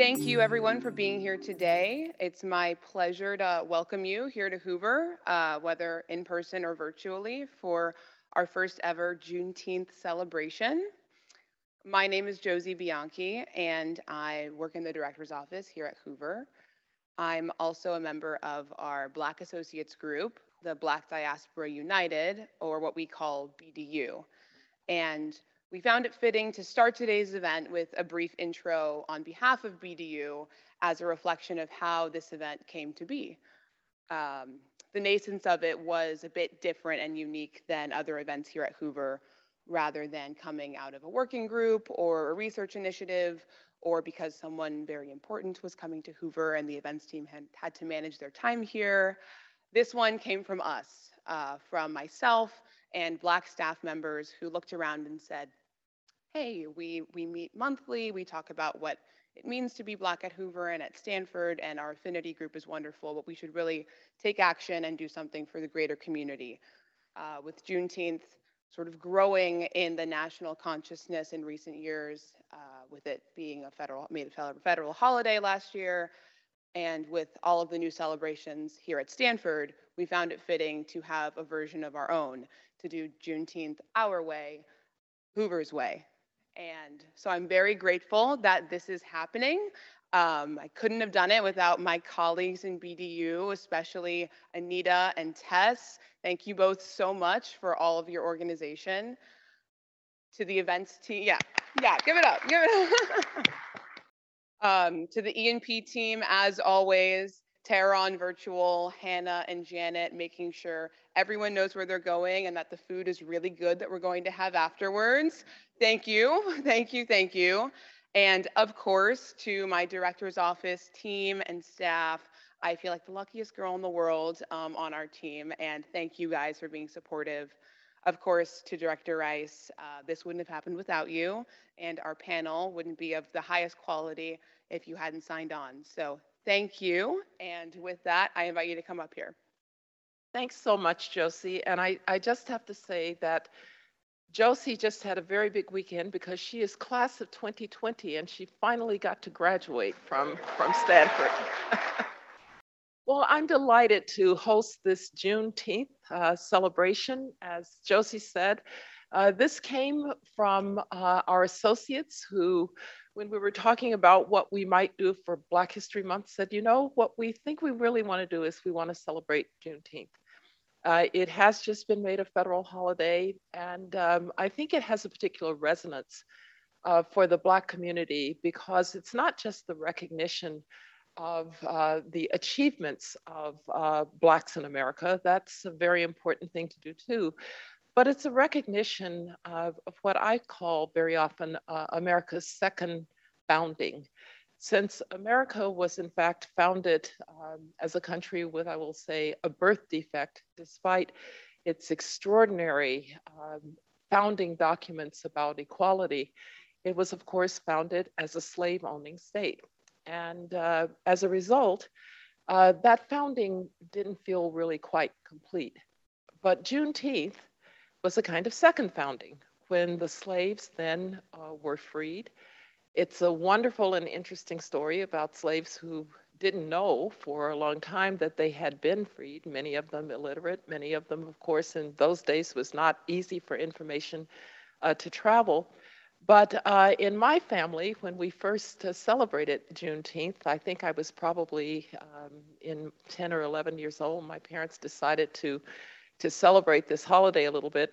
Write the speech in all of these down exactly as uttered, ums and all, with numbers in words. Thank you, everyone, for being here today. It's my pleasure to welcome you here to Hoover, uh, whether in person or virtually, for our first ever Juneteenth celebration. My name is Josie Bianchi, and I work in the director's office here at Hoover. I'm also a member of our Black Associates group, the Black Diaspora United, or what we call B D U. And we found it fitting to start today's event with a brief intro on behalf of B D U as a reflection of how this event came to be. Um, the nascence of it was a bit different and unique than other events here at Hoover, rather than coming out of a working group or a research initiative, or because someone very important was coming to Hoover and the events team had, had to manage their time here. This one came from us, uh, from myself and Black staff members who looked around and said, hey, we, we meet monthly, we talk about what it means to be Black at Hoover and at Stanford, and our affinity group is wonderful, but we should really take action and do something for the greater community. Uh, with Juneteenth sort of growing in the national consciousness in recent years, uh, with it being a federal, made a federal holiday last year, and with all of the new celebrations here at Stanford, we found it fitting to have a version of our own, to do Juneteenth our way, Hoover's way. And so I'm very grateful that this is happening. Um, I couldn't have done it without my colleagues in B D U, especially Anita and Tess. Thank you both so much for all of your organization. To the events team, yeah, yeah, give it up, give it up. um, to the E and P team, as always, Tara on virtual, Hannah and Janet, making sure everyone knows where they're going and that the food is really good that we're going to have afterwards. Thank you, thank you, thank you. And of course, to my director's office team and staff, I feel like the luckiest girl in the world um, on our team, and thank you guys for being supportive. Of course, to Director Rice, uh, this wouldn't have happened without you, and our panel wouldn't be of the highest quality if you hadn't signed on. So thank you, and with that, I invite you to come up here. Thanks so much, Josie, and I, I just have to say that Josie just had a very big weekend because she is class of twenty twenty, and she finally got to graduate from, from Stanford. Well, I'm delighted to host this Juneteenth uh, celebration. As Josie said, uh, this came from uh, our associates who, when we were talking about what we might do for Black History Month, said, you know, what we think we really want to do is we want to celebrate Juneteenth. Uh, it has just been made a federal holiday, and um, I think it has a particular resonance uh, for the Black community because it's not just the recognition of uh, the achievements of uh, Blacks in America. That's a very important thing to do too, but it's a recognition of, of what I call very often uh, America's second founding. Since America was in fact founded um, as a country with, I will say, a birth defect, despite its extraordinary um, founding documents about equality, it was of course founded as a slave-owning state. And uh, as a result, uh, that founding didn't feel really quite complete. But Juneteenth was a kind of second founding when the slaves then uh, were freed. It's a wonderful and interesting story about slaves who didn't know for a long time that they had been freed, many of them illiterate, many of them, of course, in those days was not easy for information uh, to travel. But uh, in my family, when we first uh, celebrated Juneteenth, I think I was probably um, in ten or eleven years old, my parents decided to, to celebrate this holiday a little bit.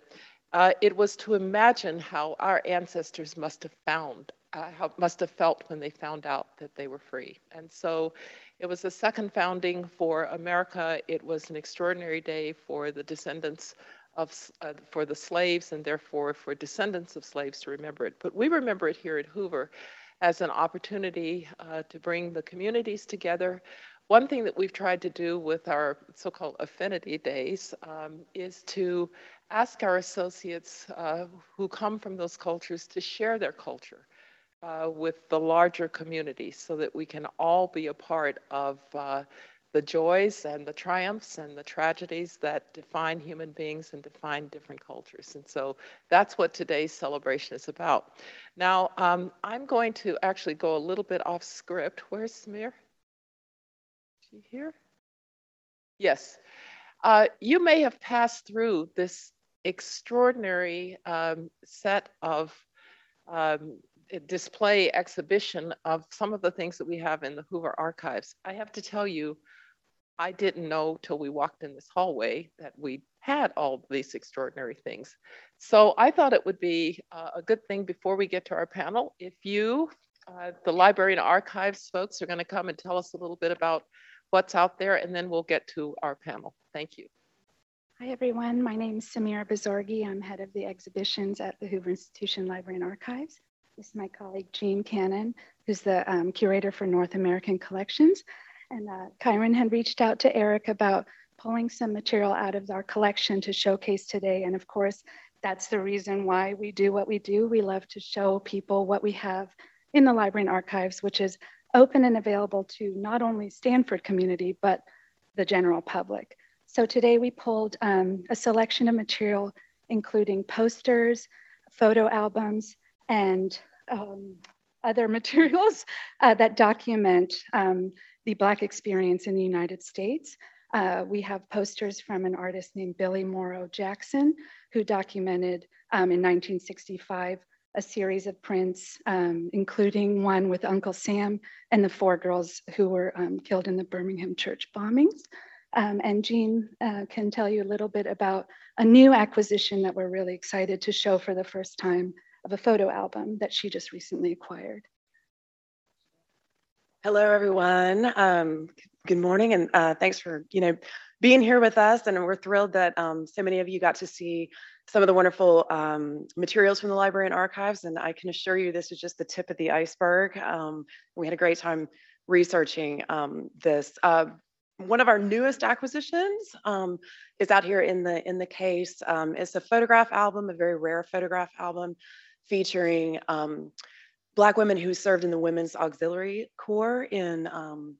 Uh, it was to imagine how our ancestors must have found Uh, how must have felt when they found out that they were free. And so it was the second founding for America. It was an extraordinary day for the descendants of, uh, for the slaves, and therefore for descendants of slaves to remember it. But we remember it here at Hoover as an opportunity uh, to bring the communities together. One thing that we've tried to do with our so-called affinity days um, is to ask our associates uh, who come from those cultures to share their culture Uh, with the larger community so that we can all be a part of uh, the joys and the triumphs and the tragedies that define human beings and define different cultures. And so that's what today's celebration is about. Now, um, I'm going to actually go a little bit off script. Where's Samir? Is she here? Yes. Uh, you may have passed through this extraordinary um, set of um, display exhibition of some of the things that we have in the Hoover archives. I have to tell you, I didn't know till we walked in this hallway that we had all these extraordinary things. So I thought it would be uh, a good thing before we get to our panel, if you, uh, the library and archives folks, are going to come and tell us a little bit about what's out there, and then we'll get to our panel. Thank you. Hi everyone, my name is Samira Bazorgi. I'm head of the exhibitions at the Hoover Institution Library and Archives. This is my colleague, Jean Cannon, who's the um, curator for North American Collections. And uh, Kyron had reached out to Eric about pulling some material out of our collection to showcase today. And of course, that's the reason why we do what we do. We love to show people what we have in the library and archives, which is open and available to not only Stanford community, but the general public. So today we pulled um, a selection of material, including posters, photo albums, and um, other materials uh, that document um, the Black experience in the United States. Uh, we have posters from an artist named Billy Morrow Jackson, who documented um, in nineteen sixty-five a series of prints, um, including one with Uncle Sam and the four girls who were um, killed in the Birmingham church bombings. Um, and Jean uh, can tell you a little bit about a new acquisition that we're really excited to show for the first time, of a photo album that she just recently acquired. Hello, everyone. Um, good morning, and uh, thanks for you know being here with us. And we're thrilled that um, so many of you got to see some of the wonderful um, materials from the library and archives. And I can assure you, this is just the tip of the iceberg. Um, we had a great time researching um, this. Uh, One of our newest acquisitions um, is out here in the in the case. Um, it's a photograph album, a very rare photograph album, featuring um, Black women who served in the Women's Auxiliary Corps in um,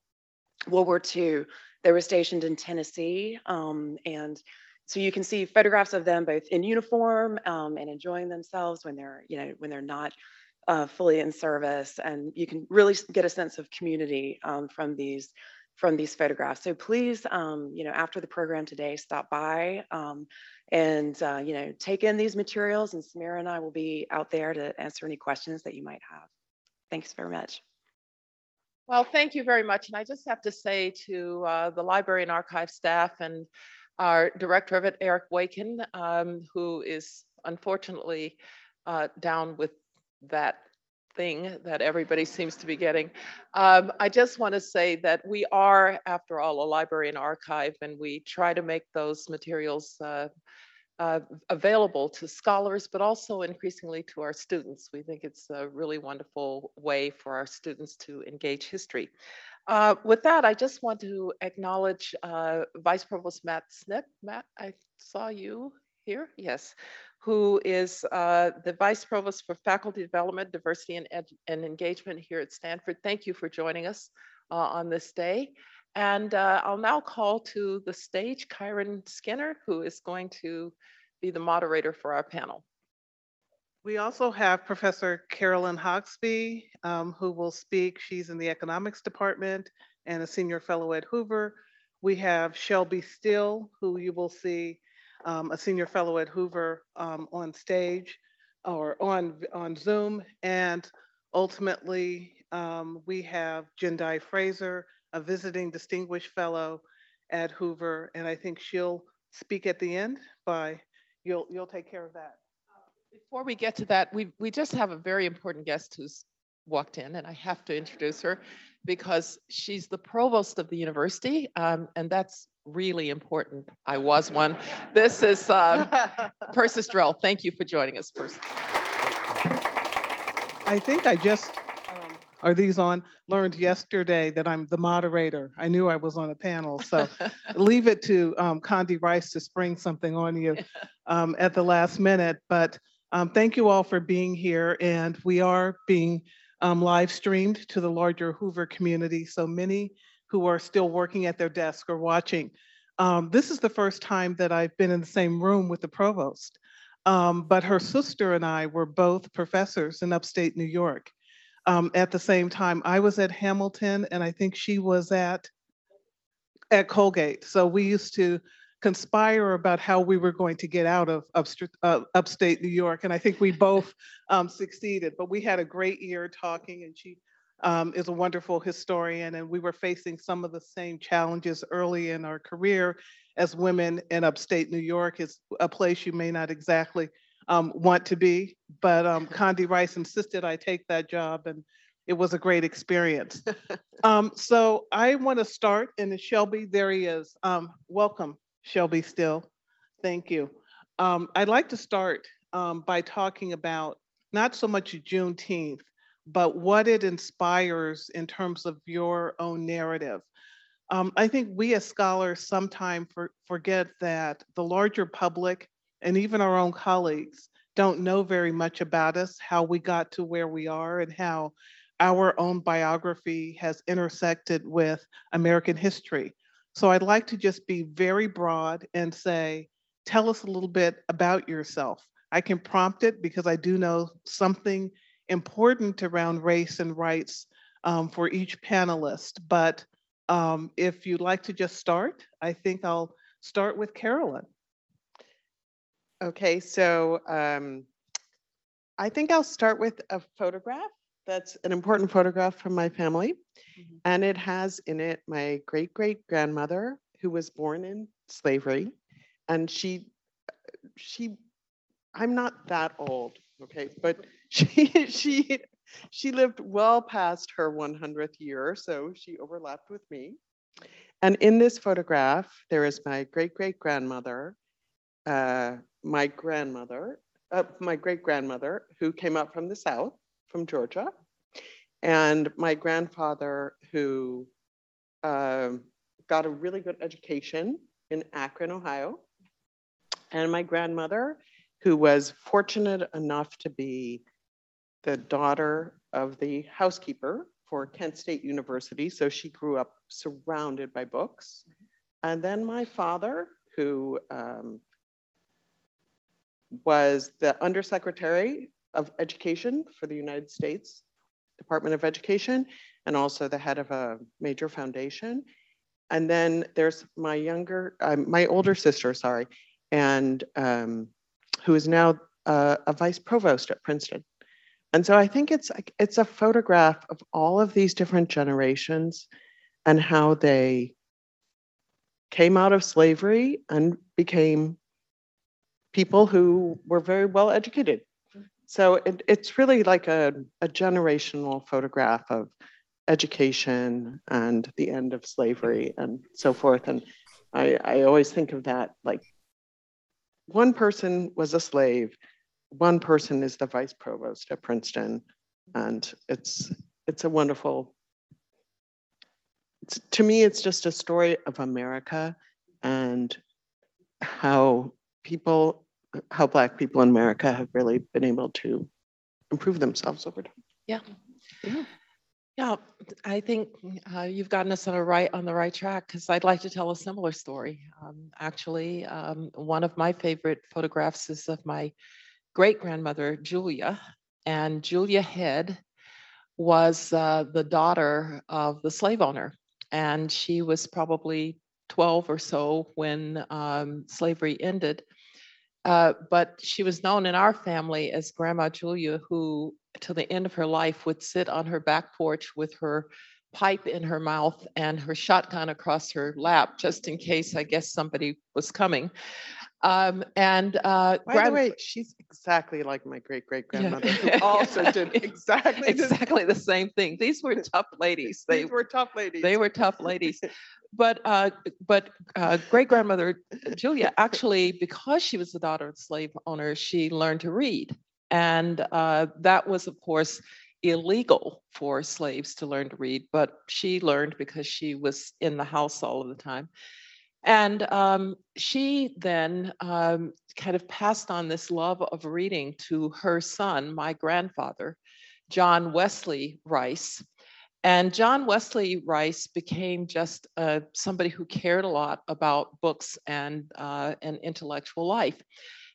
World War Two. They were stationed in Tennessee, um, and so you can see photographs of them both in uniform um, and enjoying themselves when they're you know when they're not uh, fully in service, and you can really get a sense of community um, from these. from these photographs. So please, um, you know, after the program today, stop by um, and, uh, you know, take in these materials, and Samira and I will be out there to answer any questions that you might have. Thanks very much. Well, thank you very much. And I just have to say to uh, the library and archive staff and our director of it, Eric Wakin, um, who is unfortunately uh, down with that thing that everybody seems to be getting. Um, I just want to say that we are, after all, a library and archive, and we try to make those materials uh, uh, available to scholars, but also increasingly to our students. We think it's a really wonderful way for our students to engage history. Uh, with that, I just want to acknowledge uh, Vice Provost Matt Snipp. Matt, I saw you here, yes. Who is uh, the Vice Provost for Faculty Development, Diversity, and, Ed and Engagement here at Stanford. Thank you for joining us uh, on this day. And uh, I'll now call to the stage Kyron Skinner, who is going to be the moderator for our panel. We also have Professor Carolyn Hoxby, um, who will speak. She's in the Economics Department and a Senior Fellow at Hoover. We have Shelby Steele, who you will see Um, a senior fellow at Hoover um, on stage or on, on Zoom. And ultimately, um, we have Jendayi Frazer, a visiting distinguished fellow at Hoover. And I think she'll speak at the end, by, you'll, you'll take care of that. Before we get to that, we, we just have a very important guest who's walked in, and I have to introduce her because she's the provost of the university, um, and that's really important. I was one. This is um, Persis Drell. Thank you for joining us, Persis. I think I just, um, are these on? Learned yesterday that I'm the moderator. I knew I was on a panel, so leave it to um, Condi Rice to spring something on you um, at the last minute. But um, thank you all for being here, and we are being um, live streamed to the larger Hoover community. So many who are still working at their desk or watching. Um, this is the first time that I've been in the same room with the provost, um, but her sister and I were both professors in upstate New York. Um, at the same time, I was at Hamilton, and I think she was at, at Colgate. So we used to conspire about how we were going to get out of upst- uh, upstate New York, and I think we both um, succeeded. But we had a great year talking, and she um, is a wonderful historian, and we were facing some of the same challenges early in our career as women in upstate New York. It's a place you may not exactly Um, want to be, but um, Condi Rice insisted I take that job, and it was a great experience. um, so I want to start, and Shelby, there he is. Um, welcome, Shelby Steele. Thank you. Um, I'd like to start um, by talking about not so much Juneteenth, but what it inspires in terms of your own narrative. Um, I think we as scholars sometimes for, forget that the larger public and even our own colleagues don't know very much about us, how we got to where we are, and how our own biography has intersected with American history. So I'd like to just be very broad and say, tell us a little bit about yourself. I can prompt it because I do know something important around race and rights um, for each panelist. But um, if you'd like to just start, I think I'll start with Carolyn. Okay, so um, I think I'll start with a photograph that's an important photograph from my family. Mm-hmm. And it has in it my great-great-grandmother, who was born in slavery. And she, she, I'm not that old, okay, but she, she, she lived well past her hundredth year, so she overlapped with me. And in this photograph, there is my great-great-grandmother, uh, my grandmother, uh, my great-grandmother, who came up from the South, from Georgia, and my grandfather, who uh, got a really good education in Akron, Ohio, and my grandmother, who was fortunate enough to be the daughter of the housekeeper for Kent State University, so she grew up surrounded by books. And then my father, who um, was the Undersecretary of Education for the United States Department of Education, and also the head of a major foundation. And then there's my younger, uh, my older sister, sorry, and um, who is now uh, a vice provost at Princeton. And so I think it's it's a photograph of all of these different generations and how they came out of slavery and became people who were very well educated. So it, it's really like a, a generational photograph of education and the end of slavery and so forth. And I, I always think of that like one person was a slave, one person is the vice provost at Princeton. And it's, it's a wonderful, it's, to me, it's just a story of America and how people, how Black people in America have really been able to improve themselves over time. Yeah. Yeah. Yeah, I think uh, you've gotten us on, a right, on the right track, because I'd like to tell a similar story. Um, actually, um, one of my favorite photographs is of my great-grandmother, Julia. And Julia Head was uh, the daughter of the slave owner. And she was probably twelve or so when um, slavery ended. Uh, but she was known in our family as Grandma Julia, who till the end of her life would sit on her back porch with her pipe in her mouth and her shotgun across her lap, just in case, I guess, somebody was coming. Um, and uh, by grand- the way, she's exactly like my great-great-grandmother, yeah. who also did exactly exactly the same thing. These were tough ladies. They These were tough ladies. They were tough ladies. But uh, but uh, great-grandmother Julia, actually, because she was the daughter of a slave owner, she learned to read. And uh, that was, of course, illegal for slaves to learn to read, but she learned because she was in the house all of the time. And um, she then um, kind of passed on this love of reading to her son, my grandfather, John Wesley Rice. And John Wesley Rice became just uh, somebody who cared a lot about books and, uh, and intellectual life.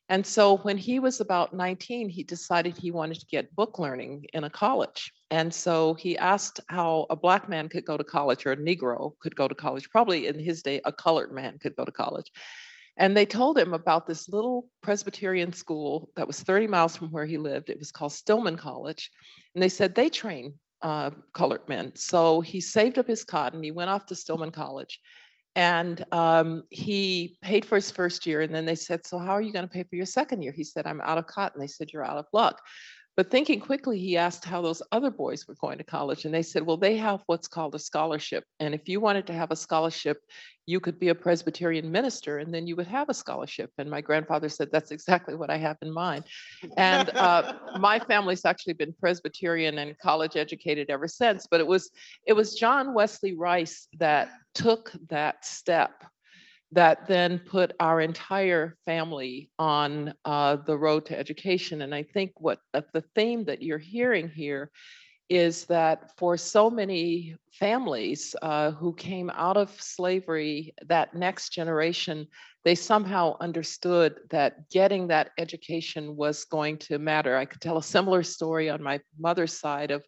And so when he was about nineteen, he decided he wanted to get book learning in a college. And so he asked how a Black man could go to college, or a Negro could go to college. Probably in his day, a colored man could go to college. And they told him about this little Presbyterian school that was thirty miles from where he lived. It was called Stillman College. And they said they train uh, colored men. So he saved up his cotton. He went off to Stillman College. And um, he paid for his first year. And then they said, so how are you going to pay for your second year? He said, I'm out of cotton. They said, you're out of luck. But thinking quickly, he asked how those other boys were going to college. And they said, well, they have what's called a scholarship. And if you wanted to have a scholarship, you could be a Presbyterian minister, and then you would have a scholarship. And my grandfather said, that's exactly what I have in mind. And uh, my family's actually been Presbyterian and college educated ever since. But it was, it was John Wesley Rice that took that step that then put our entire family on uh, the road to education. And I think what uh, the theme that you're hearing here is that for so many families uh, who came out of slavery, that next generation, they somehow understood that getting that education was going to matter. I could tell a similar story on my mother's side of,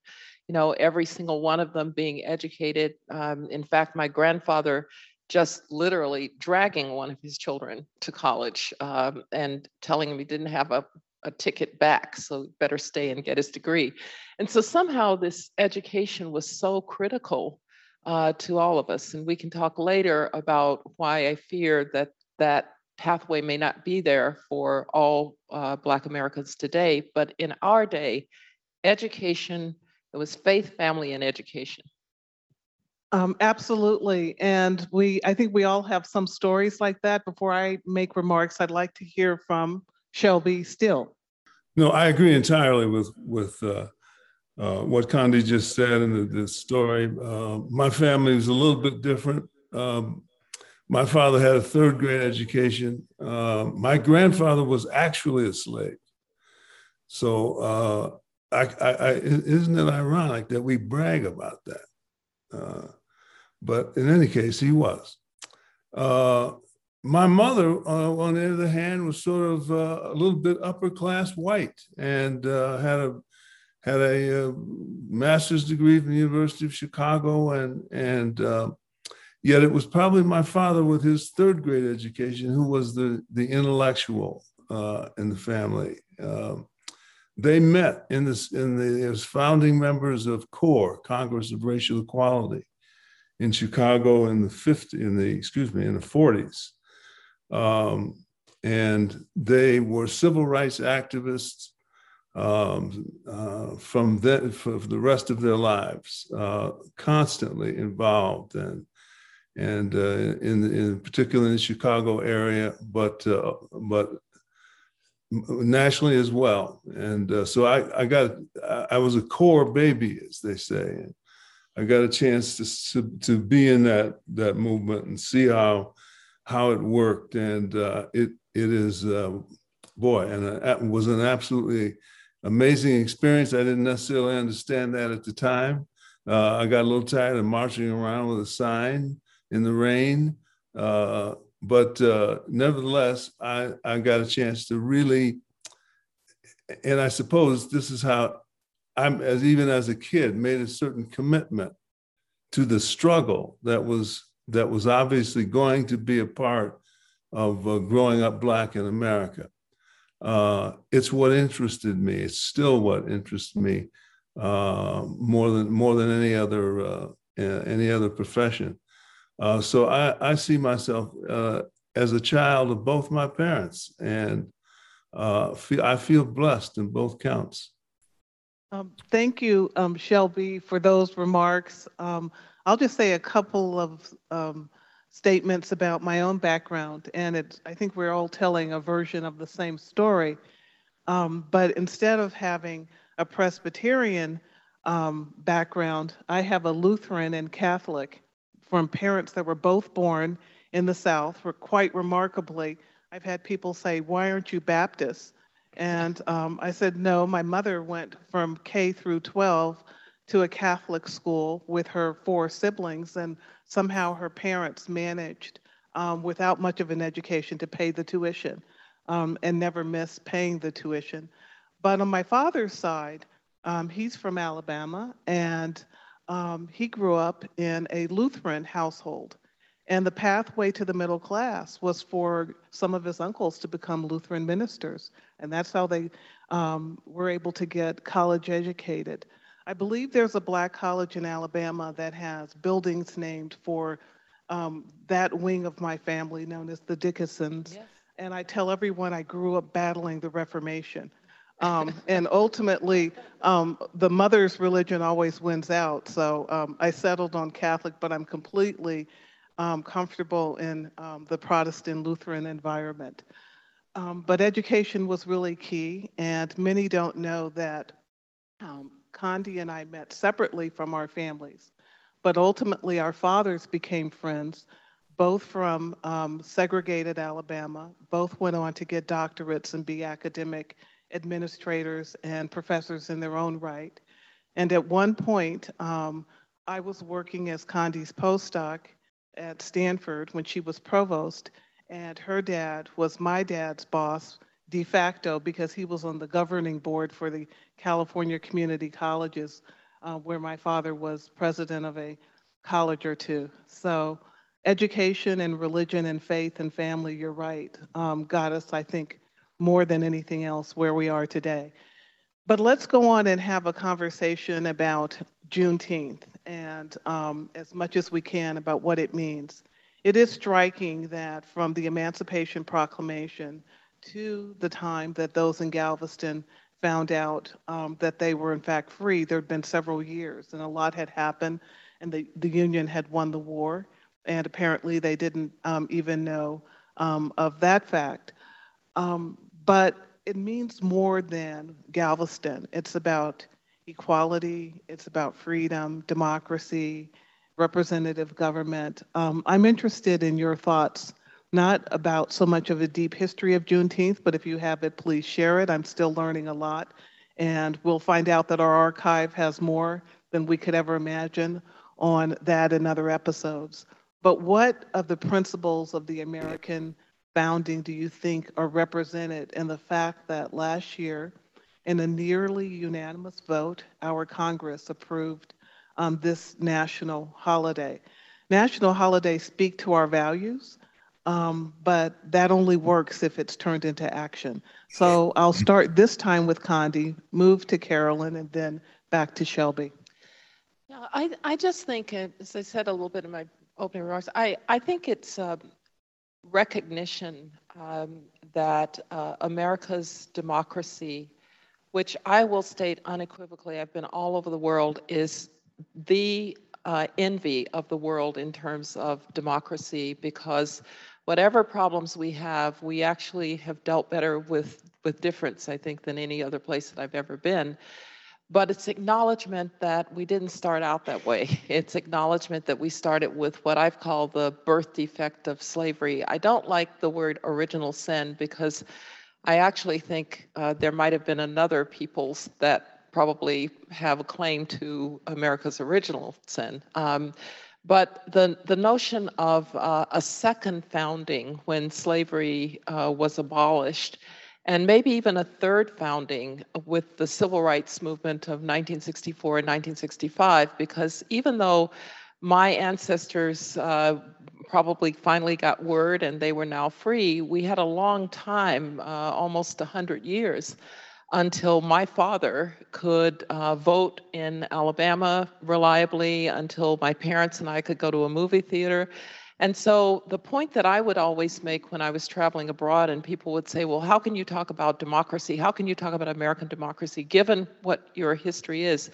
you know, every single one of them being educated. Um, in fact, my grandfather just literally dragging one of his children to college um, and telling him he didn't have a, a ticket back, so better stay and get his degree. And so somehow this education was so critical uh, to all of us. And we can talk later about why I fear that that pathway may not be there for all uh, Black Americans today. But in our day, education, it was faith, family, and education. Um, absolutely. And we, I think we all have some stories like that. Before I make remarks, I'd like to hear from Shelby Steele. No, I agree entirely with, with uh, uh, what Condi just said in the, the story. Uh, my family is a little bit different. Um, my father had a third grade education. Uh, my grandfather was actually a slave. So uh, I, I, I, isn't it ironic that we brag about that? Uh, But in any case, he was. Uh, my mother, uh, on the other hand, was sort of uh, a little bit upper class white, and uh, had a had a uh, master's degree from the University of Chicago, and and uh, yet it was probably my father with his third grade education who was the the intellectual uh, in the family. Uh, They met in this in the as founding members of CORE, Congress of Racial Equality, in Chicago in the fifty in the excuse me in the forties, um, and they were civil rights activists um, uh, from the for the rest of their lives, uh, constantly involved and and uh, in in particular in the Chicago area, but uh, but. nationally as well. And uh, so I, I got, I was a CORE baby, as they say. And I got a chance to to be in that that movement and see how how it worked. And uh, it it is, uh, boy, and it was an absolutely amazing experience. I didn't necessarily understand that at the time. Uh, I got a little tired of marching around with a sign in the rain. Uh, But uh, nevertheless, I, I got a chance to really, and I suppose this is how I'm, as even as a kid, made a certain commitment to the struggle that was that was obviously going to be a part of uh, growing up Black in America. Uh, it's what interested me. It's still what interests me uh, more than more than any other uh, any other profession. Uh, so I, I see myself uh, as a child of both my parents, and uh, feel, I feel blessed in both counts. Um, thank you, um, Shelby, for those remarks. Um, I'll just say a couple of um, statements about my own background, and it, I think we're all telling a version of the same story. Um, but instead of having a Presbyterian um, background, I have a Lutheran and Catholic from parents that were both born in the South. Quite remarkably, I've had people say, why aren't you Baptist? And um, I said, no, my mother went from K through twelve to a Catholic school with her four siblings, and somehow her parents managed um, without much of an education to pay the tuition um, and never missed paying the tuition. But on my father's side, um, he's from Alabama, and um, he grew up in a Lutheran household. And the pathway to the middle class was for some of his uncles to become Lutheran ministers. And that's how they um, were able to get college educated. I believe there's a black college in Alabama that has buildings named for um, that wing of my family, known as the Dickinsons. Yes. And I tell everyone I grew up battling the Reformation. Um, and ultimately, um, the mother's religion always wins out. So um, I settled on Catholic, but I'm completely Um, comfortable in um, the Protestant Lutheran environment. Um, but education was really key, and many don't know that um, Condi and I met separately from our families, but ultimately our fathers became friends, both from um, segregated Alabama, both went on to get doctorates and be academic administrators and professors in their own right. And at one point, um, I was working as Condi's postdoc at Stanford when she was provost, and her dad was my dad's boss de facto because he was on the governing board for the California Community Colleges, uh, where my father was president of a college or two. So education and religion and faith and family, you're right, um, got us, I think, more than anything else where we are today. But let's go on and have a conversation about Juneteenth, and um, as much as we can about what it means. It is striking that from the Emancipation Proclamation to the time that those in Galveston found out um, that they were in fact free, there had been several years, and a lot had happened, and the, the Union had won the war, and apparently they didn't um, even know um, of that fact. Um, but it means more than Galveston. It's about equality, it's about freedom, democracy, representative government. Um, I'm interested in your thoughts, not about so much of a deep history of Juneteenth, but if you have it, please share it. I'm still learning a lot, and we'll find out that our archive has more than we could ever imagine on that and other episodes. But what of the principles of the American founding do you think are represented in the fact that last year, in a nearly unanimous vote, our Congress approved um, this national holiday? National holidays speak to our values, um, but that only works if it's turned into action. So I'll start this time with Condi, move to Carolyn, and then back to Shelby. Yeah, I, I just think, as I said a little bit in my opening remarks, I, I think it's uh, recognition um, that uh, America's democracy, which I will state unequivocally, I've been all over the world, is the uh, envy of the world in terms of democracy, because whatever problems we have, we actually have dealt better with, with difference, I think, than any other place that I've ever been. But it's acknowledgement that we didn't start out that way. It's acknowledgement that we started with what I've called the birth defect of slavery. I don't like the word original sin, because I actually think uh, there might have been another peoples that probably have a claim to America's original sin. Um, but the, the notion of uh, a second founding when slavery uh, was abolished, and maybe even a third founding with the Civil Rights Movement of nineteen sixty-four and nineteen sixty-five, because even though my ancestors uh, probably finally got word and they were now free, we had a long time, uh, almost one hundred years, until my father could uh, vote in Alabama reliably, until my parents and I could go to a movie theater. And so the point that I would always make when I was traveling abroad, and people would say, well, how can you talk about democracy? How can you talk about American democracy, given what your history is?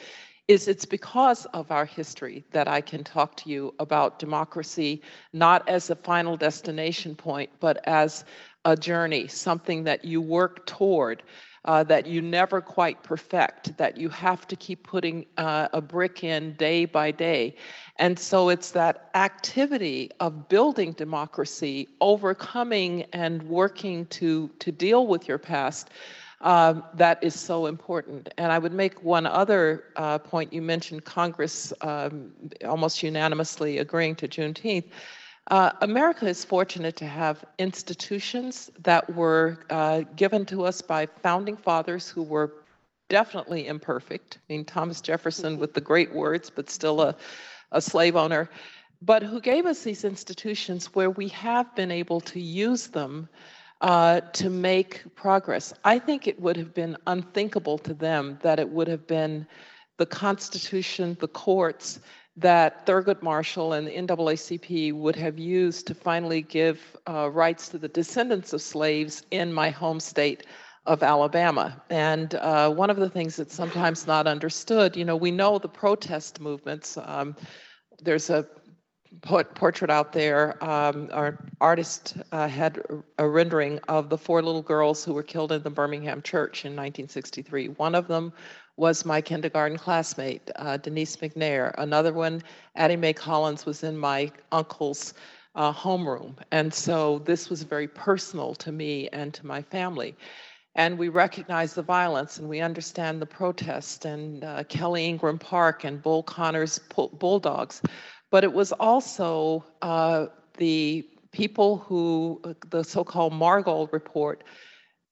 is it's because of our history that I can talk to you about democracy, not as a final destination point, but as a journey, something that you work toward, uh, that you never quite perfect, that you have to keep putting uh, a brick in day by day. And so it's that activity of building democracy, overcoming and working to, to deal with your past, um, that is so important. And I would make one other uh, point. You mentioned Congress um, almost unanimously agreeing to Juneteenth. Uh, America is fortunate to have institutions that were uh, given to us by founding fathers who were definitely imperfect. I mean, Thomas Jefferson with the great words, but still a, a slave owner, but who gave us these institutions where we have been able to use them uh, to make progress. I think it would have been unthinkable to them that it would have been the Constitution, the courts, that Thurgood Marshall and the N double A C P would have used to finally give uh, rights to the descendants of slaves in my home state of Alabama. And uh, one of the things that's sometimes not understood, you know, we know the protest movements. Um, there's a put portrait out there, um, our artist uh, had a rendering of the four little girls who were killed in the Birmingham church in nineteen sixty-three. One of them was my kindergarten classmate, uh, Denise McNair. Another one, Addie Mae Collins, was in my uncle's uh, homeroom. And so this was very personal to me and to my family. And we recognize the violence and we understand the protest and uh, Kelly Ingram Park and Bull Connor's bull- Bulldogs. But it was also uh, the people who, the so-called Margold Report,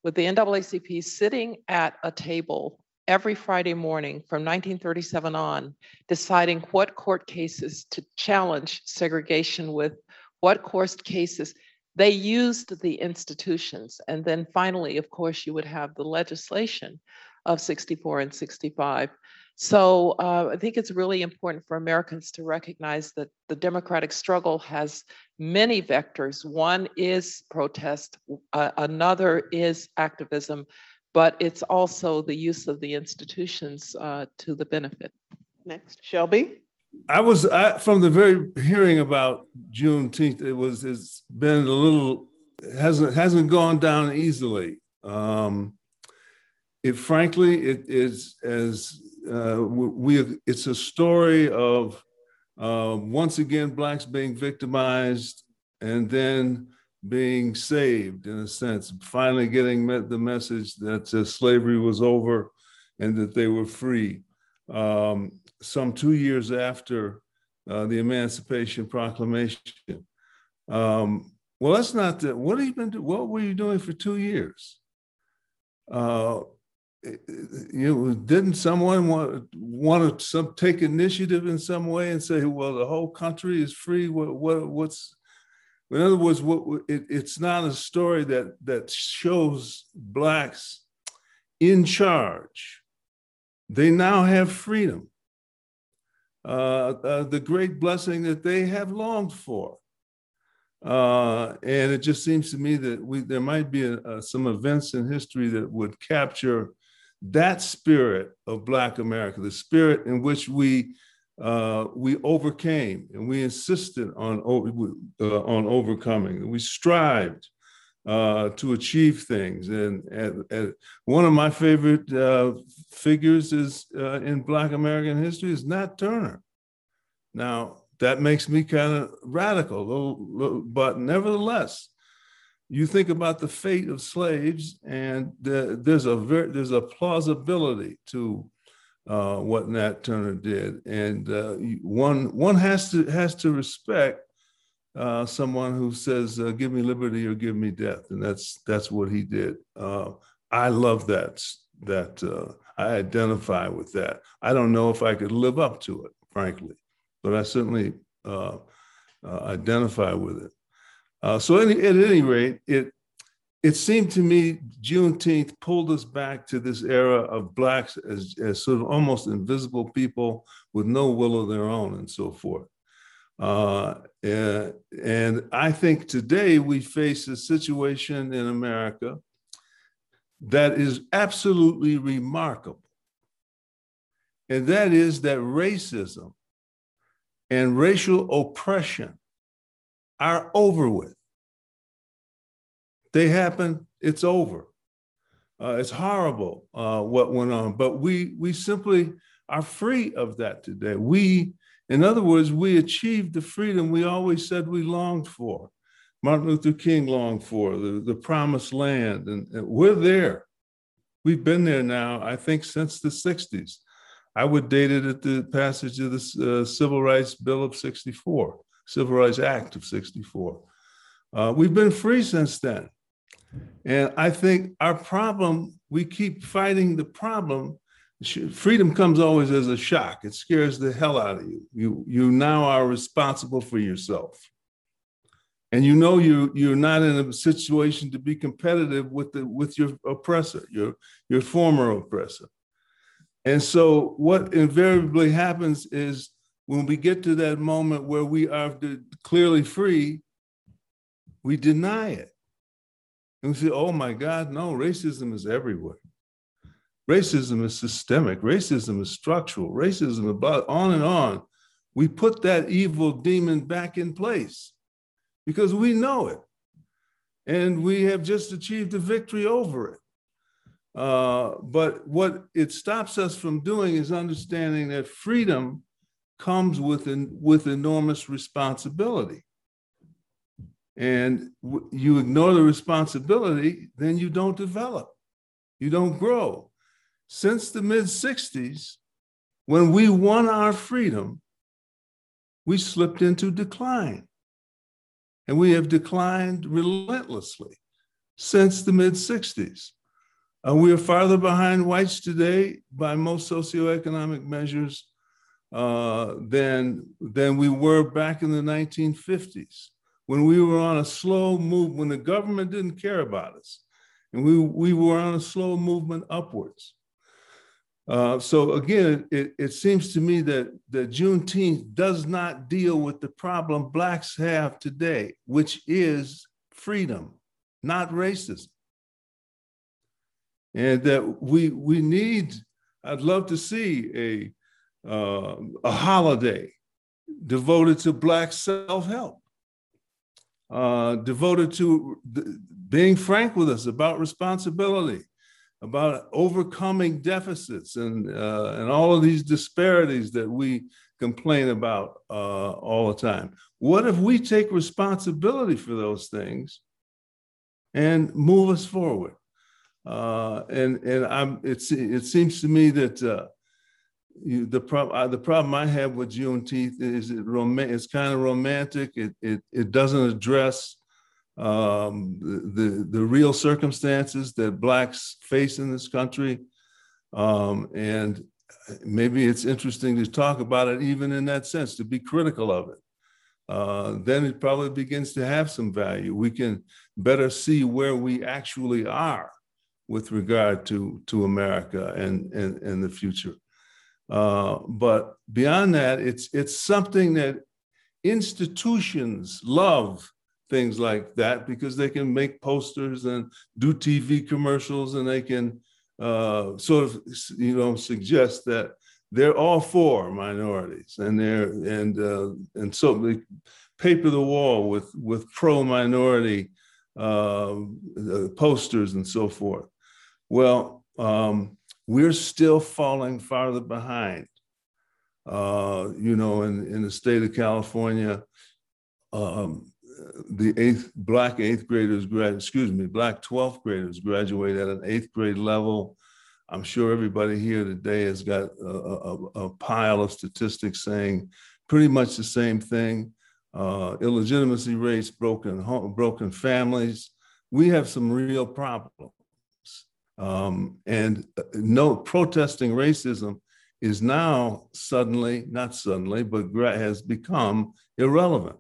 with the N double A C P sitting at a table every Friday morning from nineteen thirty-seven on, deciding what court cases to challenge segregation with, what court cases. They used the institutions. And then finally, of course, you would have the legislation of sixty-four and sixty-five. So uh, I think it's really important for Americans to recognize that the democratic struggle has many vectors. One is protest, uh, another is activism, but it's also the use of the institutions uh, to the benefit. Next, Shelby. I was, I, from the very hearing about Juneteenth, it was, it's been a little, hasn't hasn't gone down easily. Um, it frankly, it is as, Uh, we it's a story of uh, once again Blacks being victimized and then being saved, in a sense, finally getting met the message that uh, slavery was over and that they were free. Um, some two years after uh, the Emancipation Proclamation. Um, well, that's not that. What have you been? Do- what were you doing for two years? Uh, You didn't someone want want to some, take initiative in some way and say, well, the whole country is free. What what what's in other words, what it, it's not a story that that shows Blacks in charge. They now have freedom, uh, uh, the great blessing that they have longed for, uh, and it just seems to me that we there might be a, a, some events in history that would capture that spirit of Black America, the spirit in which we uh, we overcame and we insisted on uh, on overcoming. We strived uh, to achieve things. And, and, and one of my favorite uh, figures is uh, in Black American history is Nat Turner. Now that makes me kind of radical, but nevertheless. You think about the fate of slaves, and the, there's a ver- there's a plausibility to uh, what Nat Turner did, and uh, one one has to has to respect uh, someone who says, uh, "Give me liberty or give me death," and that's that's what he did. Uh, I love that that uh, I identify with that. I don't know if I could live up to it, frankly, but I certainly uh, uh, identify with it. Uh, so any, at any rate, it it seemed to me Juneteenth pulled us back to this era of Blacks as, as sort of almost invisible people with no will of their own and so forth. Uh, and, and I think today we face a situation in America that is absolutely remarkable. And that is that racism and racial oppression are over with. They happen, it's over. Uh, it's horrible uh, what went on, but we we simply are free of that today. We, in other words, we achieved the freedom we always said we longed for. Martin Luther King longed for, the, the promised land, and, and we're there. We've been there now, I think, since the sixties. I would date it at the passage of the uh, Civil Rights Bill of sixty-four, Civil Rights Act of sixty-four. Uh, we've been free since then. And I think our problem, we keep fighting the problem. Freedom comes always as a shock. It scares the hell out of you. You, you now are responsible for yourself. And you know you, you're not in a situation to be competitive with, the, with your oppressor, your, your former oppressor. And so what invariably happens is when we get to that moment where we are clearly free, we deny it. And we say, oh my God, no, racism is everywhere. Racism is systemic. Racism is structural. Racism about on and on. We put that evil demon back in place because we know it. And we have just achieved a victory over it. Uh, but what it stops us from doing is understanding that freedom comes with, en with enormous responsibility. And w you ignore the responsibility, then you don't develop. You don't grow. Since the mid sixties, when we won our freedom, we slipped into decline. And we have declined relentlessly since the mid sixties. Uh, we are farther behind whites today by most socioeconomic measures uh, than, than we were back in the nineteen fifties. When we were on a slow move, when the government didn't care about us, and we, we were on a slow movement upwards. Uh, so again, it, it seems to me that, that Juneteenth does not deal with the problem Blacks have today, which is freedom, not racism. And that we, we need, I'd love to see a, uh, a holiday devoted to Black self-help. Uh, devoted to being frank with us about responsibility, about overcoming deficits and, uh, and all of these disparities that we complain about uh, all the time. What if we take responsibility for those things and move us forward? Uh, and and I'm, it's, it seems to me that uh, you, the, prob uh, the problem I have with Juneteenth is it rom it's kind of romantic. It, it, it doesn't address um, the, the, the real circumstances that Blacks face in this country. Um, and maybe it's interesting to talk about it even in that sense, to be critical of it. Uh, then it probably begins to have some value. We can better see where we actually are with regard to, to America and, and, and the future. Uh, but beyond that, it's, it's something that institutions love things like that because they can make posters and do T V commercials and they can uh, sort of, you know, suggest that they're all for minorities and they're, and, uh, and so they paper the wall with, with pro-minority uh, posters and so forth. Well, um, we're still falling farther behind. Uh, you know, in, in the state of California, um, the eighth, black eighth graders, grad, excuse me, black twelfth graders graduate at an eighth grade level. I'm sure everybody here today has got a, a, a pile of statistics saying pretty much the same thing. Uh, illegitimacy rates, broken, home, broken families. We have some real problems. Um, and no protesting racism is now suddenly, not suddenly, but has become irrelevant.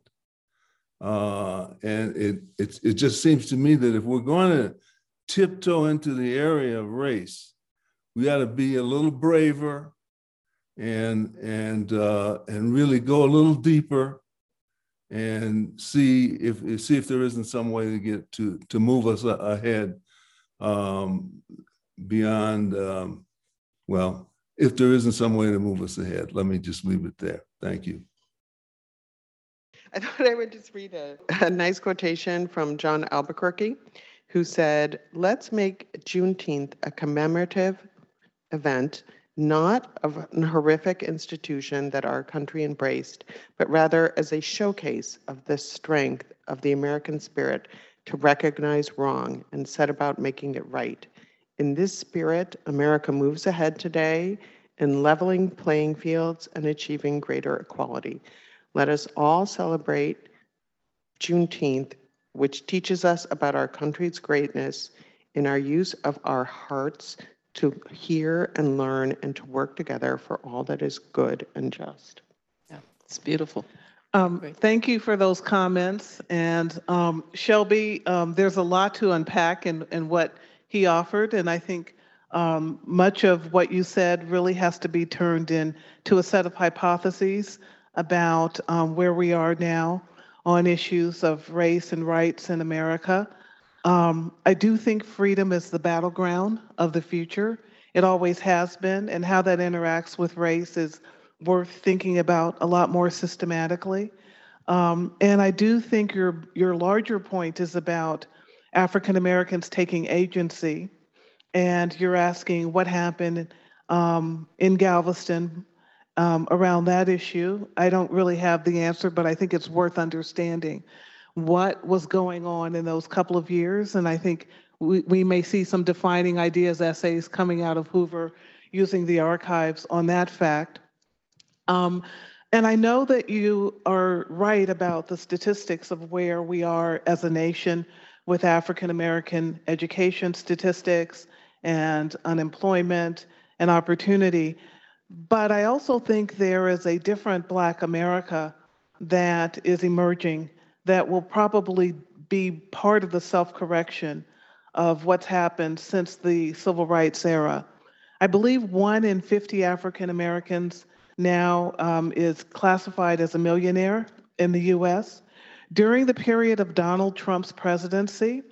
Uh, and it, it, it just seems to me that if we're going to tiptoe into the area of race, we got to be a little braver and, and, uh, and really go a little deeper and see if, see if there isn't some way to get to, to move us ahead. Um, beyond, um, well, if there isn't some way to move us ahead, let me just leave it there. Thank you. I thought I would just read a, a nice quotation from John Albuquerque, who said, "Let's make Juneteenth a commemorative event, not of a horrific institution that our country embraced, but rather as a showcase of the strength of the American spirit to recognize wrong and set about making it right, In this spirit, America moves ahead today in leveling playing fields and achieving greater equality. Let us all celebrate Juneteenth, which teaches us about our country's greatness in our use of our hearts to hear and learn and to work together for all that is good and just. Yeah, it's beautiful. Um, thank you for those comments. And um, Shelby, um, there's a lot to unpack in, in what he offered. And I think um, much of what you said really has to be turned into a set of hypotheses about um, where we are now on issues of race and rights in America. Um, I do think freedom is the battleground of the future. It always has been, and how that interacts with race is worth thinking about a lot more systematically. Um, and I do think your your larger point is about African Americans taking agency, and you're asking what happened um, in Galveston um, around that issue. I don't really have the answer, but I think it's worth understanding what was going on in those couple of years. And I think we, we may see some defining ideas, essays coming out of Hoover using the archives on that fact. Um, and I know that you are right about the statistics of where we are as a nation with African American education statistics and unemployment and opportunity. But I also think there is a different Black America that is emerging that will probably be part of the self-correction of what's happened since the civil rights era. I believe one in fifty African Americans now um, is classified as a millionaire in the U S. During the period of Donald Trump's presidency,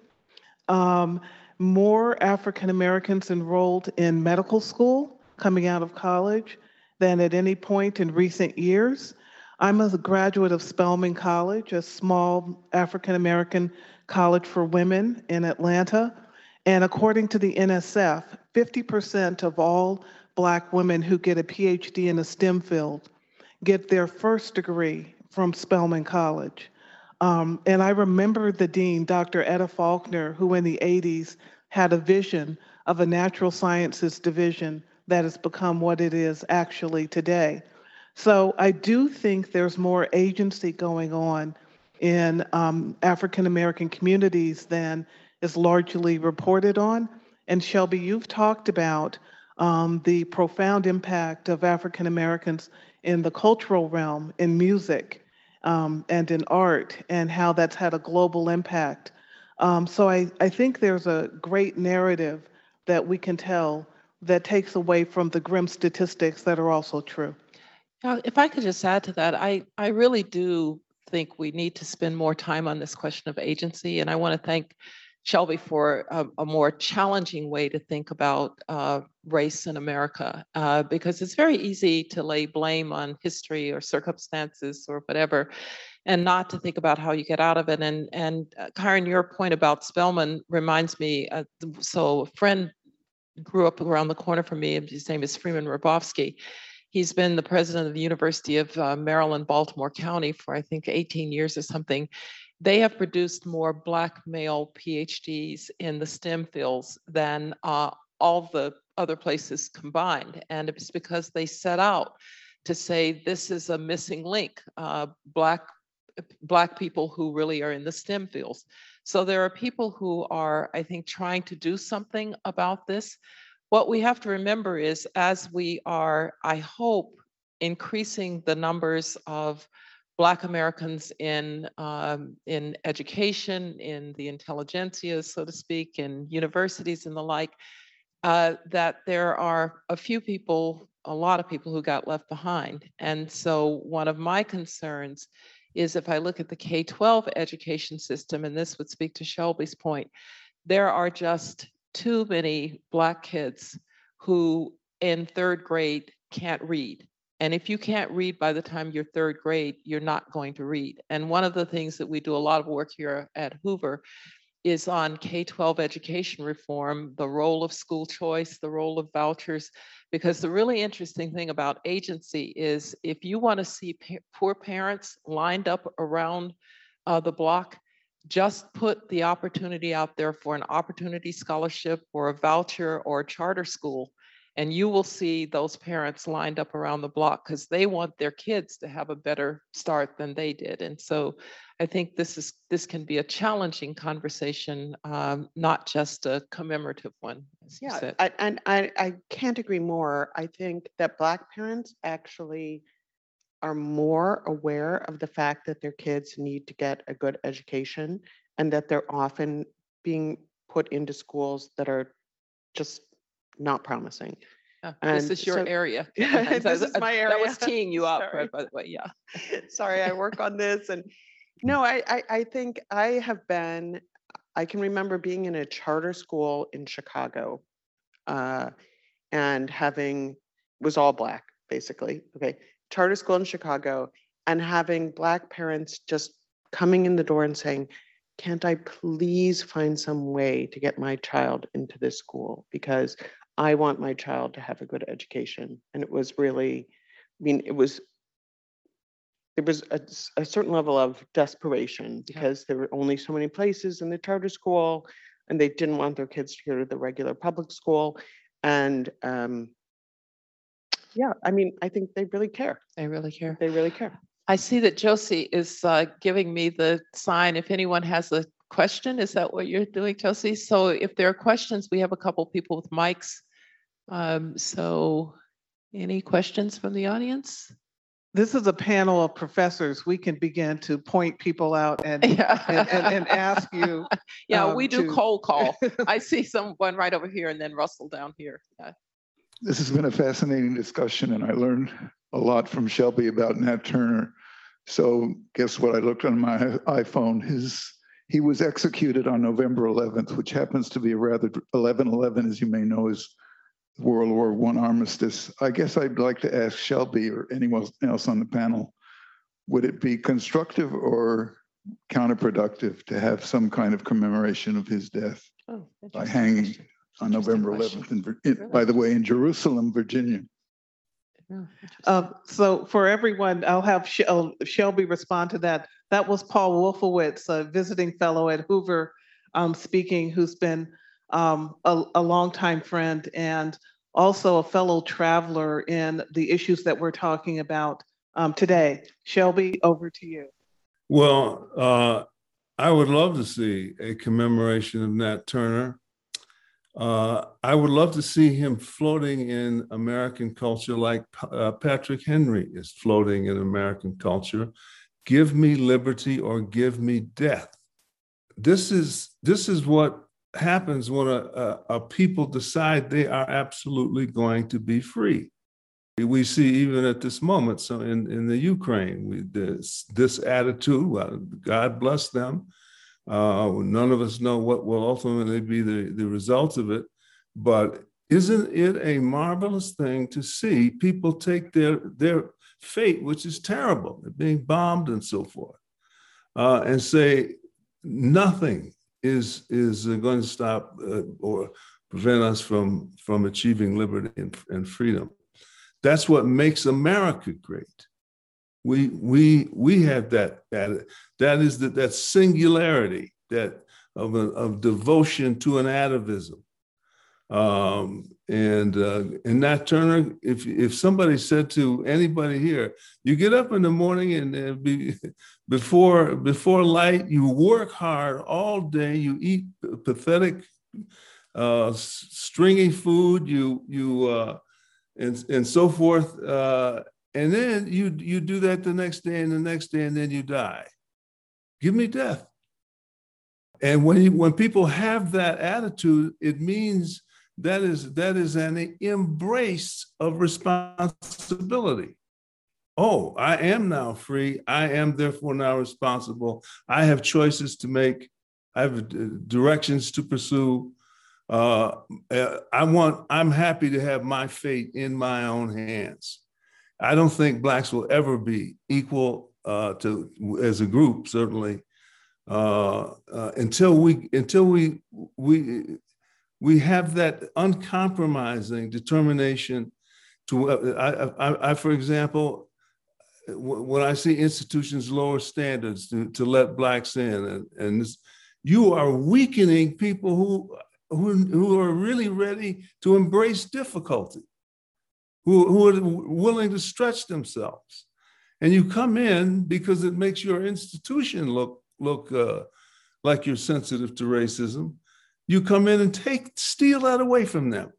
um, more African Americans enrolled in medical school coming out of college than at any point in recent years. I'm a graduate of Spelman College, a small African American college for women in Atlanta. And according to the N S F, fifty percent of all Black women who get a P H D in a STEM field get their first degree from Spelman College. Um, and I remember the dean, Doctor Etta Faulkner, who in the eighties had a vision of a natural sciences division that has become what it is actually today. So I do think there's more agency going on in um, African American communities than is largely reported on. And Shelby, you've talked about um, the profound impact of African Americans in the cultural realm, in music um, and in art, and how that's had a global impact. Um, so I, I think there's a great narrative that we can tell that takes away from the grim statistics that are also true. If I could just add to that, I, I really do think we need to spend more time on this question of agency. And I want to thank Shelby for a, a more challenging way to think about uh, race in America, uh, because it's very easy to lay blame on history or circumstances or whatever, and not to think about how you get out of it. And, and uh, Kyron, your point about Spelman reminds me, uh, so a friend grew up around the corner from me, and his name is Freeman Hrabowski. He's been the president of the University of uh, Maryland, Baltimore County for I think eighteen years or something. They have produced more Black male P H Ds in the STEM fields than uh, all the other places combined. And it's because they set out to say, this is a missing link, uh, Black Black people who really are in the STEM fields. So there are people who are, I think, trying to do something about this. What we have to remember is, as we are, I hope, increasing the numbers of Black Americans in um, in education, in the intelligentsia, so to speak, in universities and the like, uh, that there are a few people, a lot of people who got left behind. And so one of my concerns is, if I look at the K twelve education system, and this would speak to Shelby's point, there are just too many Black kids who in third grade can't read. And if you can't read by the time you're third grade, you're not going to read. And one of the things that we do a lot of work here at Hoover is on K twelve education reform, the role of school choice, the role of vouchers, because the really interesting thing about agency is, if you want to see pa- poor parents lined up around uh, the block, just put the opportunity out there for an opportunity scholarship or a voucher or a charter school, and you will see those parents lined up around the block because they want their kids to have a better start than they did. And so I think this is this can be a challenging conversation, um, not just a commemorative one. Yeah, I, and I, I can't agree more. I think that Black parents actually are more aware of the fact that their kids need to get a good education and that they're often being put into schools that are just not promising. Yeah, and this is your so, area. Yeah, this is my area. That was teeing you up, right, by the way, yeah. Sorry, I work on this. And no, I, I, I think I have been, I can remember being in a charter school in Chicago uh, and having, was all Black, basically, okay. Charter school in Chicago, and having Black parents just coming in the door and saying, can't I please find some way to get my child into this school because I want my child to have a good education. And it was really, I mean, it was, there was a, a certain level of desperation because yeah. there were only so many places in the charter school and they didn't want their kids to go to the regular public school. And, um, yeah, I mean, I think they really care. They really care. They really care. I see that Josie is uh, giving me the sign. If anyone has a question, is that what you're doing, Josie? So if there are questions, we have a couple people with mics. Um, so any questions from the audience? This is a panel of professors. We can begin to point people out and yeah. and, and, and ask you. Yeah, um, we do to... cold call. I see someone right over here and then Russell down here. Yeah. This has been a fascinating discussion, and I learned a lot from Shelby about Nat Turner. So guess what? I looked on my iPhone. His he was executed on November eleventh, which happens to be a rather eleven eleven, as you may know, is World War One armistice. I guess I'd like to ask Shelby or anyone else on the panel, would it be constructive or counterproductive to have some kind of commemoration of his death oh, by hanging? On November eleventh, in, in, by the way, in Jerusalem, Virginia. Uh, so for everyone, I'll have Shel Shelby respond to that. That was Paul Wolfowitz, a visiting fellow at Hoover, um, speaking, who's been um, a, a longtime friend and also a fellow traveler in the issues that we're talking about um, today. Shelby, over to you. Well, uh, I would love to see a commemoration of Nat Turner. Uh, I would love to see him floating in American culture like uh, Patrick Henry is floating in American culture. Give me liberty or give me death. This is, this is what happens when a, a, a people decide they are absolutely going to be free. We see even at this moment, so in, in the Ukraine, we, this, this attitude, well, God bless them. Uh, none of us know what will ultimately be the, the result of it, but isn't it a marvelous thing to see people take their, their fate, which is terrible, being bombed and so forth, uh, and say nothing is, is going to stop uh, or prevent us from, from achieving liberty and, and freedom. That's what makes America great. We we we have that that that is that that singularity that of a, of devotion to an atavism, um, and uh, and Nat Turner. If if somebody said to anybody here, you get up in the morning and uh, be, before before light, you work hard all day, you eat pathetic, uh, stringy food, you you uh, and and so forth. Uh, And then you, you do that the next day and the next day, and then you die. Give me death. And when, you, when people have that attitude, it means that is, that is an embrace of responsibility. Oh, I am now free. I am therefore now responsible. I have choices to make. I have directions to pursue. Uh, I want, I'm happy to have my fate in my own hands. I don't think Blacks will ever be equal uh, to as a group, certainly, uh, uh, until we until we we we have that uncompromising determination. To uh, I, I, I, for example, when I see institutions lower standards to, to let blacks in, and, and this, you are weakening people who, who, who are really ready to embrace difficulty, who, who are willing to stretch themselves. And you come in because it makes your institution look, look uh, like you're sensitive to racism. You come in and take, steal that away from them.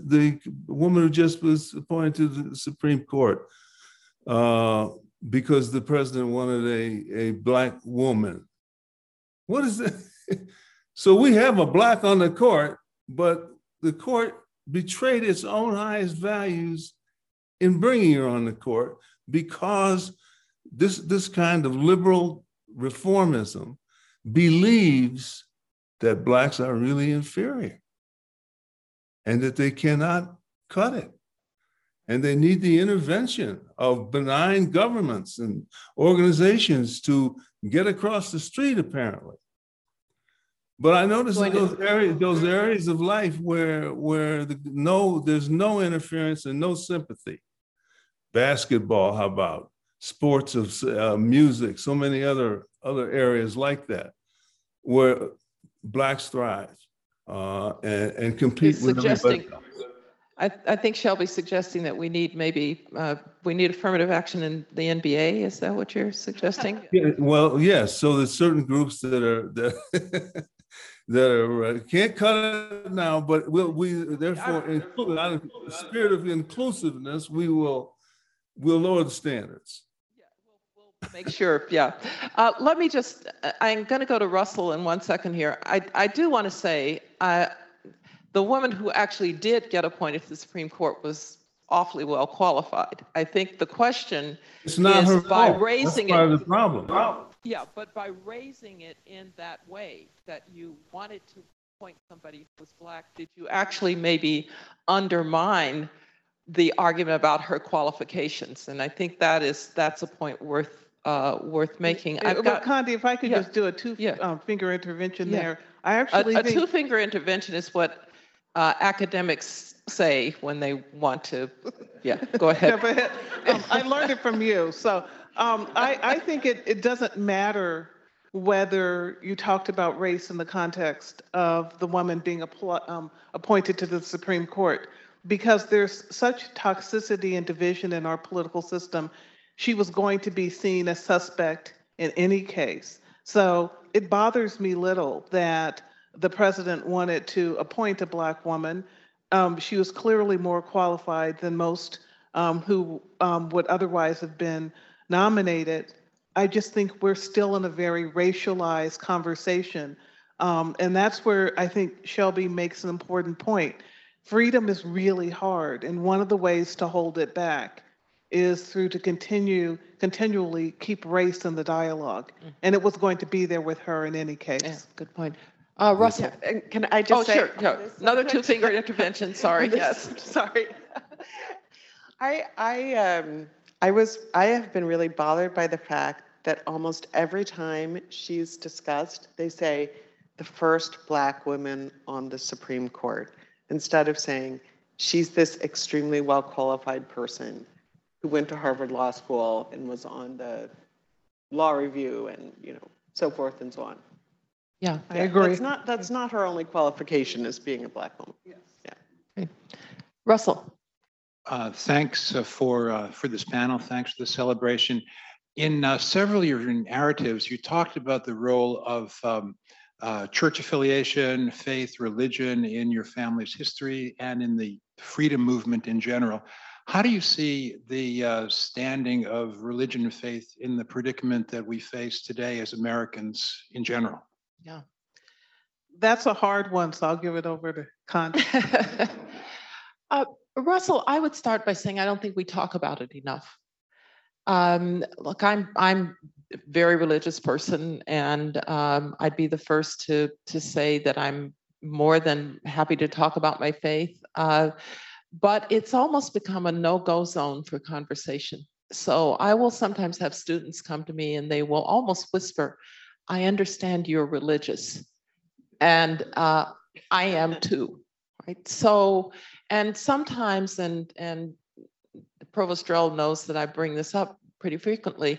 The woman who just was appointed to the Supreme Court uh, because the president wanted a, a black woman. What is that? So we have a black on the court, but the court betrayed its own highest values in bringing her on the court because this, this kind of liberal reformism believes that blacks are really inferior and that they cannot cut it. And they need the intervention of benign governments and organizations to get across the street, apparently. But I noticed in those areas, those areas of life where, where the, no, there's no interference and no sympathy. Basketball, how about? Sports, of uh, music, so many other, other areas like that, where blacks thrive uh, and, and compete He's with everybody else. I, I think Shelby's suggesting that we need maybe, uh, we need affirmative action in the N B A. Is that what you're suggesting? Yeah, well, yes. Yeah. So there's certain groups that are, that, that are, uh, can't cut it now, but we'll, we, therefore, include, out of the spirit of inclusiveness, we will, we'll lower the standards. Yeah, we'll, we'll make sure, yeah. Uh, let me just, I'm gonna go to Russell in one second here. I, I do wanna say, I, the woman who actually did get appointed to the Supreme Court was awfully well qualified. I think the question it's not is her by fault. raising That's part it. Of the problem. Yeah, but by raising it in that way that you wanted to appoint somebody who was black, did you actually maybe undermine the argument about her qualifications? And I think that is that's a point worth uh, worth making. I've got, Condi, if I could yeah, just do a two yeah. um, finger intervention yeah. there. I actually a, a think... two finger intervention is what. Uh, academics say when they want to, yeah, go ahead. Go ahead. Um, I learned it from you. So um, I, I think it, it doesn't matter whether you talked about race in the context of the woman being apl- um, appointed to the Supreme Court, because there's such toxicity and division in our political system. She was going to be seen as suspect in any case. So it bothers me little that the president wanted to appoint a black woman. Um, she was clearly more qualified than most um, who um, would otherwise have been nominated. I just think we're still in a very racialized conversation. Um, and that's where I think Shelby makes an important point. Freedom is really hard. And one of the ways to hold it back is through to continue, continually keep race in the dialogue. Mm-hmm. And it was going to be there with her in any case. Yeah, good point. Uh, Russell, yeah. Can I just oh, say? Sure. No. Another two-finger intervention, sorry, yes, sorry. I, I, um, I, was, I have been really bothered by the fact that almost every time she's discussed, they say the first black woman on the Supreme Court, instead of saying she's this extremely well-qualified person who went to Harvard Law School and was on the Law Review and, you know, so forth and so on. Yeah, I yeah, agree. That's not, that's not her only qualification as being a black woman. Yes. Yeah. Okay. Russell. Uh, thanks uh, for uh, for this panel. Thanks for the celebration. In uh, several of your narratives, you talked about the role of um, uh, church affiliation, faith, religion in your family's history and in the freedom movement in general. How do you see the uh, standing of religion and faith in the predicament that we face today as Americans in general? Yeah, that's a hard one, so I'll give it over to Condi. uh, Russell, I would start by saying I don't think we talk about it enough. Um, look, I'm I'm a very religious person, and um, I'd be the first to to say that I'm more than happy to talk about my faith, uh, but it's almost become a no-go zone for conversation. So I will sometimes have students come to me, and they will almost whisper, I understand you're religious, and uh, I am too, right? So, and sometimes, and and Provost Drell knows that I bring this up pretty frequently.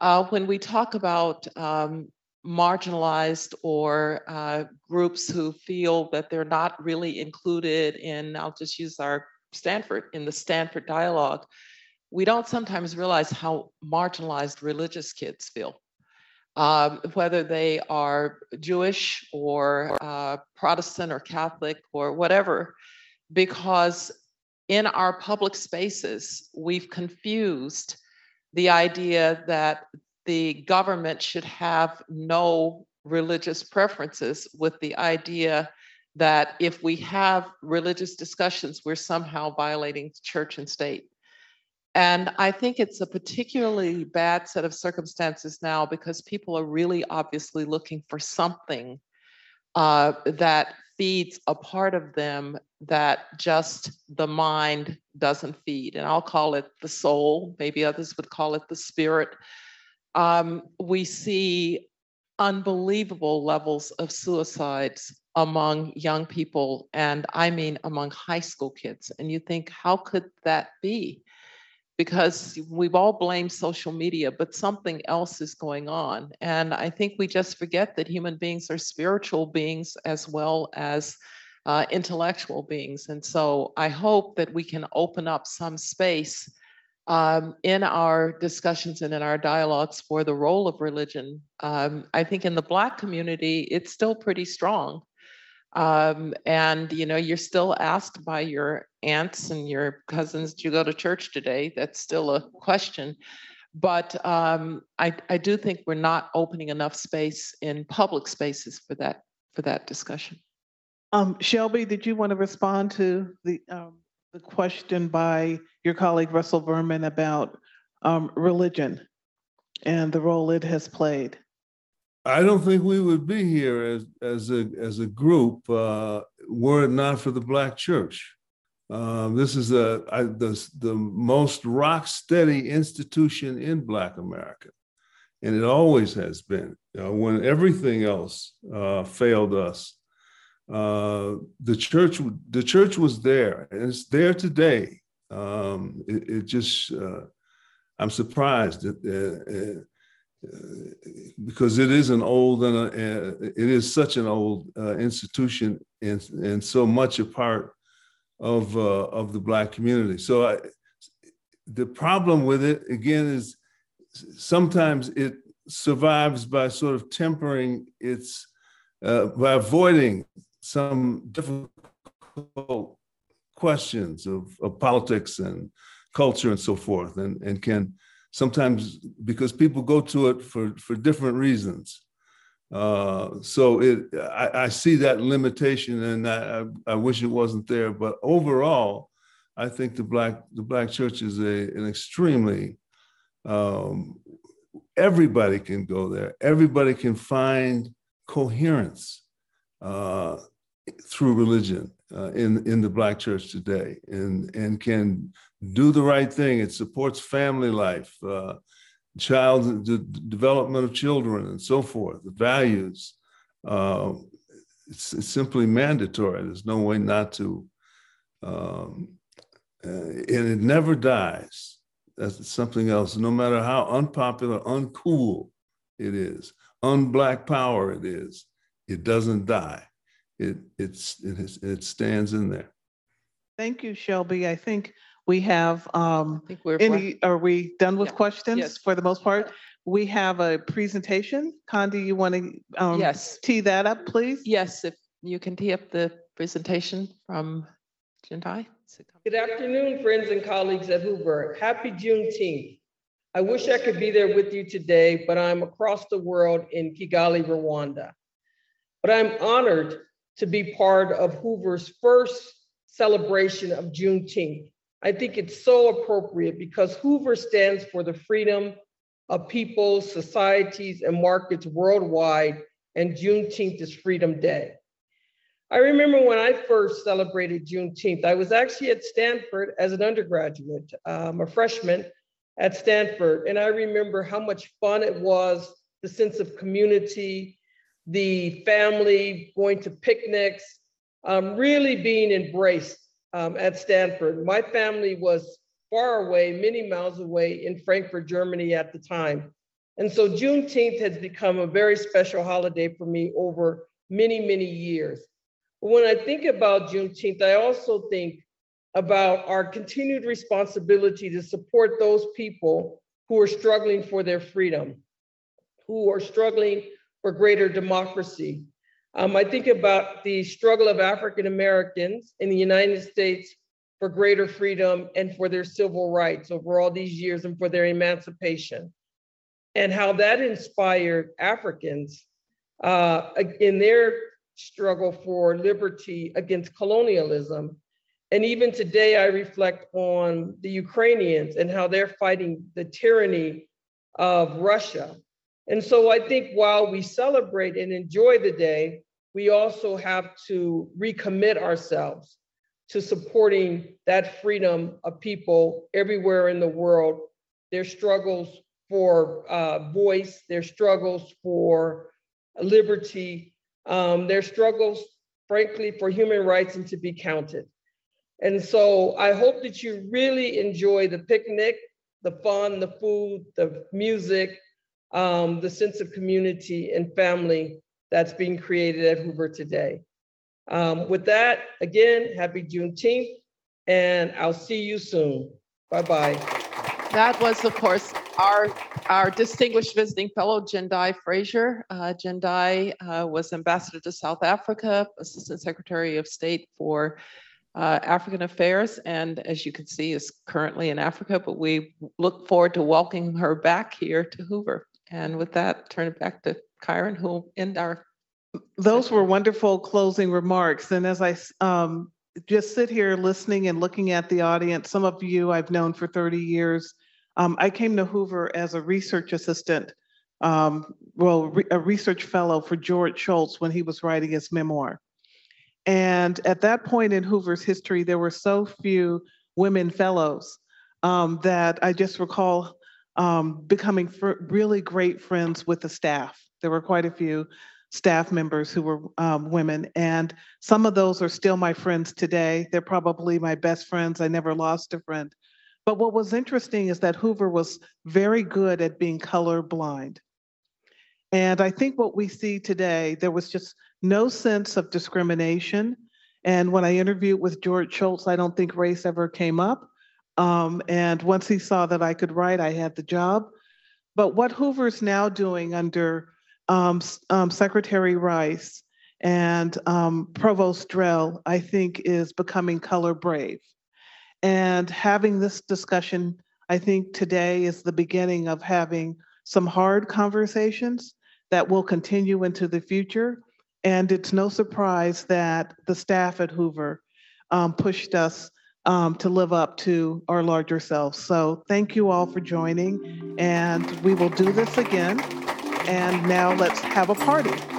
Uh, when we talk about um, marginalized or uh, groups who feel that they're not really included in, I'll just use our Stanford, in the Stanford dialogue, we don't sometimes realize how marginalized religious kids feel. Um, whether they are Jewish or uh, Protestant or Catholic or whatever, because in our public spaces, we've confused the idea that the government should have no religious preferences with the idea that if we have religious discussions, we're somehow violating church and state. And I think it's a particularly bad set of circumstances now because people are really obviously looking for something uh, that feeds a part of them that just the mind doesn't feed. And I'll call it the soul. Maybe others would call it the spirit. Um, we see unbelievable levels of suicides among young people, and I mean among high school kids. And you think, how could that be? Because we've all blamed social media, but something else is going on. And I think we just forget that human beings are spiritual beings as well as uh, intellectual beings. And so I hope that we can open up some space um, in our discussions and in our dialogues for the role of religion. Um, I think in the Black community, it's still pretty strong. Um, and, you know, you're still asked by your aunts and your cousins, do you go to church today? That's still a question. But um, I, I do think we're not opening enough space in public spaces for that, for that discussion. Um, Shelby, did you want to respond to the, um, the question by your colleague, Russell Berman, about um, religion and the role it has played? I don't think we would be here as as a as a group uh, were it not for the Black Church. Uh, this is a, I, the the most rock steady institution in Black America, and it always has been. You know, when everything else uh, failed us, uh, the church the church was there, and it's there today. Um, it, it just uh, I'm surprised that. Uh, uh, because it is an old and a, it is such an old uh, institution and and so much a part of uh, of the Black community. So I, the problem with it again is sometimes it survives by sort of tempering its uh, by avoiding some difficult questions of, of politics and culture and so forth, and and can. Sometimes because people go to it for, for different reasons. Uh, so it, I, I see that limitation and I, I wish it wasn't there, but overall, I think the Black, the Black Church is a, an extremely, um, everybody can go there. Everybody can find coherence uh, through religion uh, in, in the Black Church today and, and can do the right thing. It supports family life, uh, child the development of children, and so forth. The values. Uh, it's, it's simply mandatory. There's no way not to. Um, uh, and it never dies. That's something else. No matter how unpopular, uncool it is, un-Black power it is, it doesn't die. It it's it, is, it stands in there. Thank you, Shelby. I think. We have, um, I think we're any, are we done with yeah. questions yes. for the most part? We have a presentation. Condi, you want to um, yes. tee that up, please? Yes, if you can tee up the presentation from Jendayi. Good afternoon, friends and colleagues at Hoover. Happy Juneteenth. I wish I could be there with you today, but I'm across the world in Kigali, Rwanda. But I'm honored to be part of Hoover's first celebration of Juneteenth. I think it's so appropriate because Hoover stands for the freedom of peoples, societies, and markets worldwide, and Juneteenth is Freedom Day. I remember when I first celebrated Juneteenth, I was actually at Stanford as an undergraduate, um, a freshman at Stanford, and I remember how much fun it was, the sense of community, the family, going to picnics, um, really being embraced. Um, at Stanford. My family was far away, many miles away in Frankfurt, Germany at the time. And so Juneteenth has become a very special holiday for me over many, many years. But when I think about Juneteenth, I also think about our continued responsibility to support those people who are struggling for their freedom, who are struggling for greater democracy. Um, I think about the struggle of African Americans in the United States for greater freedom and for their civil rights over all these years and for their emancipation, and how that inspired Africans uh, in their struggle for liberty against colonialism. And even today, I reflect on the Ukrainians and how they're fighting the tyranny of Russia. And so I think while we celebrate and enjoy the day, we also have to recommit ourselves to supporting that freedom of people everywhere in the world, their struggles for uh, voice, their struggles for liberty, um, their struggles, frankly, for human rights and to be counted. And so I hope that you really enjoy the picnic, the fun, the food, the music, um, the sense of community and family that's being created at Hoover today. Um, with that, again, happy Juneteenth, and I'll see you soon. Bye-bye. That was, of course, our our distinguished visiting fellow, Jendayi Frazer. Uh, Jendayi uh, was ambassador to South Africa, assistant secretary of state for Uh, African Affairs, and as you can see, is currently in Africa, but we look forward to welcoming her back here to Hoover. And with that, turn it back to Kyron, who will end our... Those were wonderful closing remarks. And as I um, just sit here listening and looking at the audience, some of you I've known for thirty years. Um, I came to Hoover as a research assistant, um, well, re- a research fellow for George Shultz when he was writing his memoir. And at that point in Hoover's history, there were so few women fellows um, that I just recall um, becoming fr- really great friends with the staff. There were quite a few staff members who were um, women, and some of those are still my friends today. They're probably my best friends. I never lost a friend. But what was interesting is that Hoover was very good at being colorblind. And I think what we see today, there was just no sense of discrimination. And when I interviewed with George Shultz, I don't think race ever came up. Um, and once he saw that I could write, I had the job. But what Hoover's now doing under um, um, Secretary Rice and um, Provost Drell, I think, is becoming color brave. And having this discussion, I think today is the beginning of having some hard conversations that will continue into the future. And it's no surprise that the staff at Hoover um, pushed us um, to live up to our larger selves. So thank you all for joining, and we will do this again. And now let's have a party.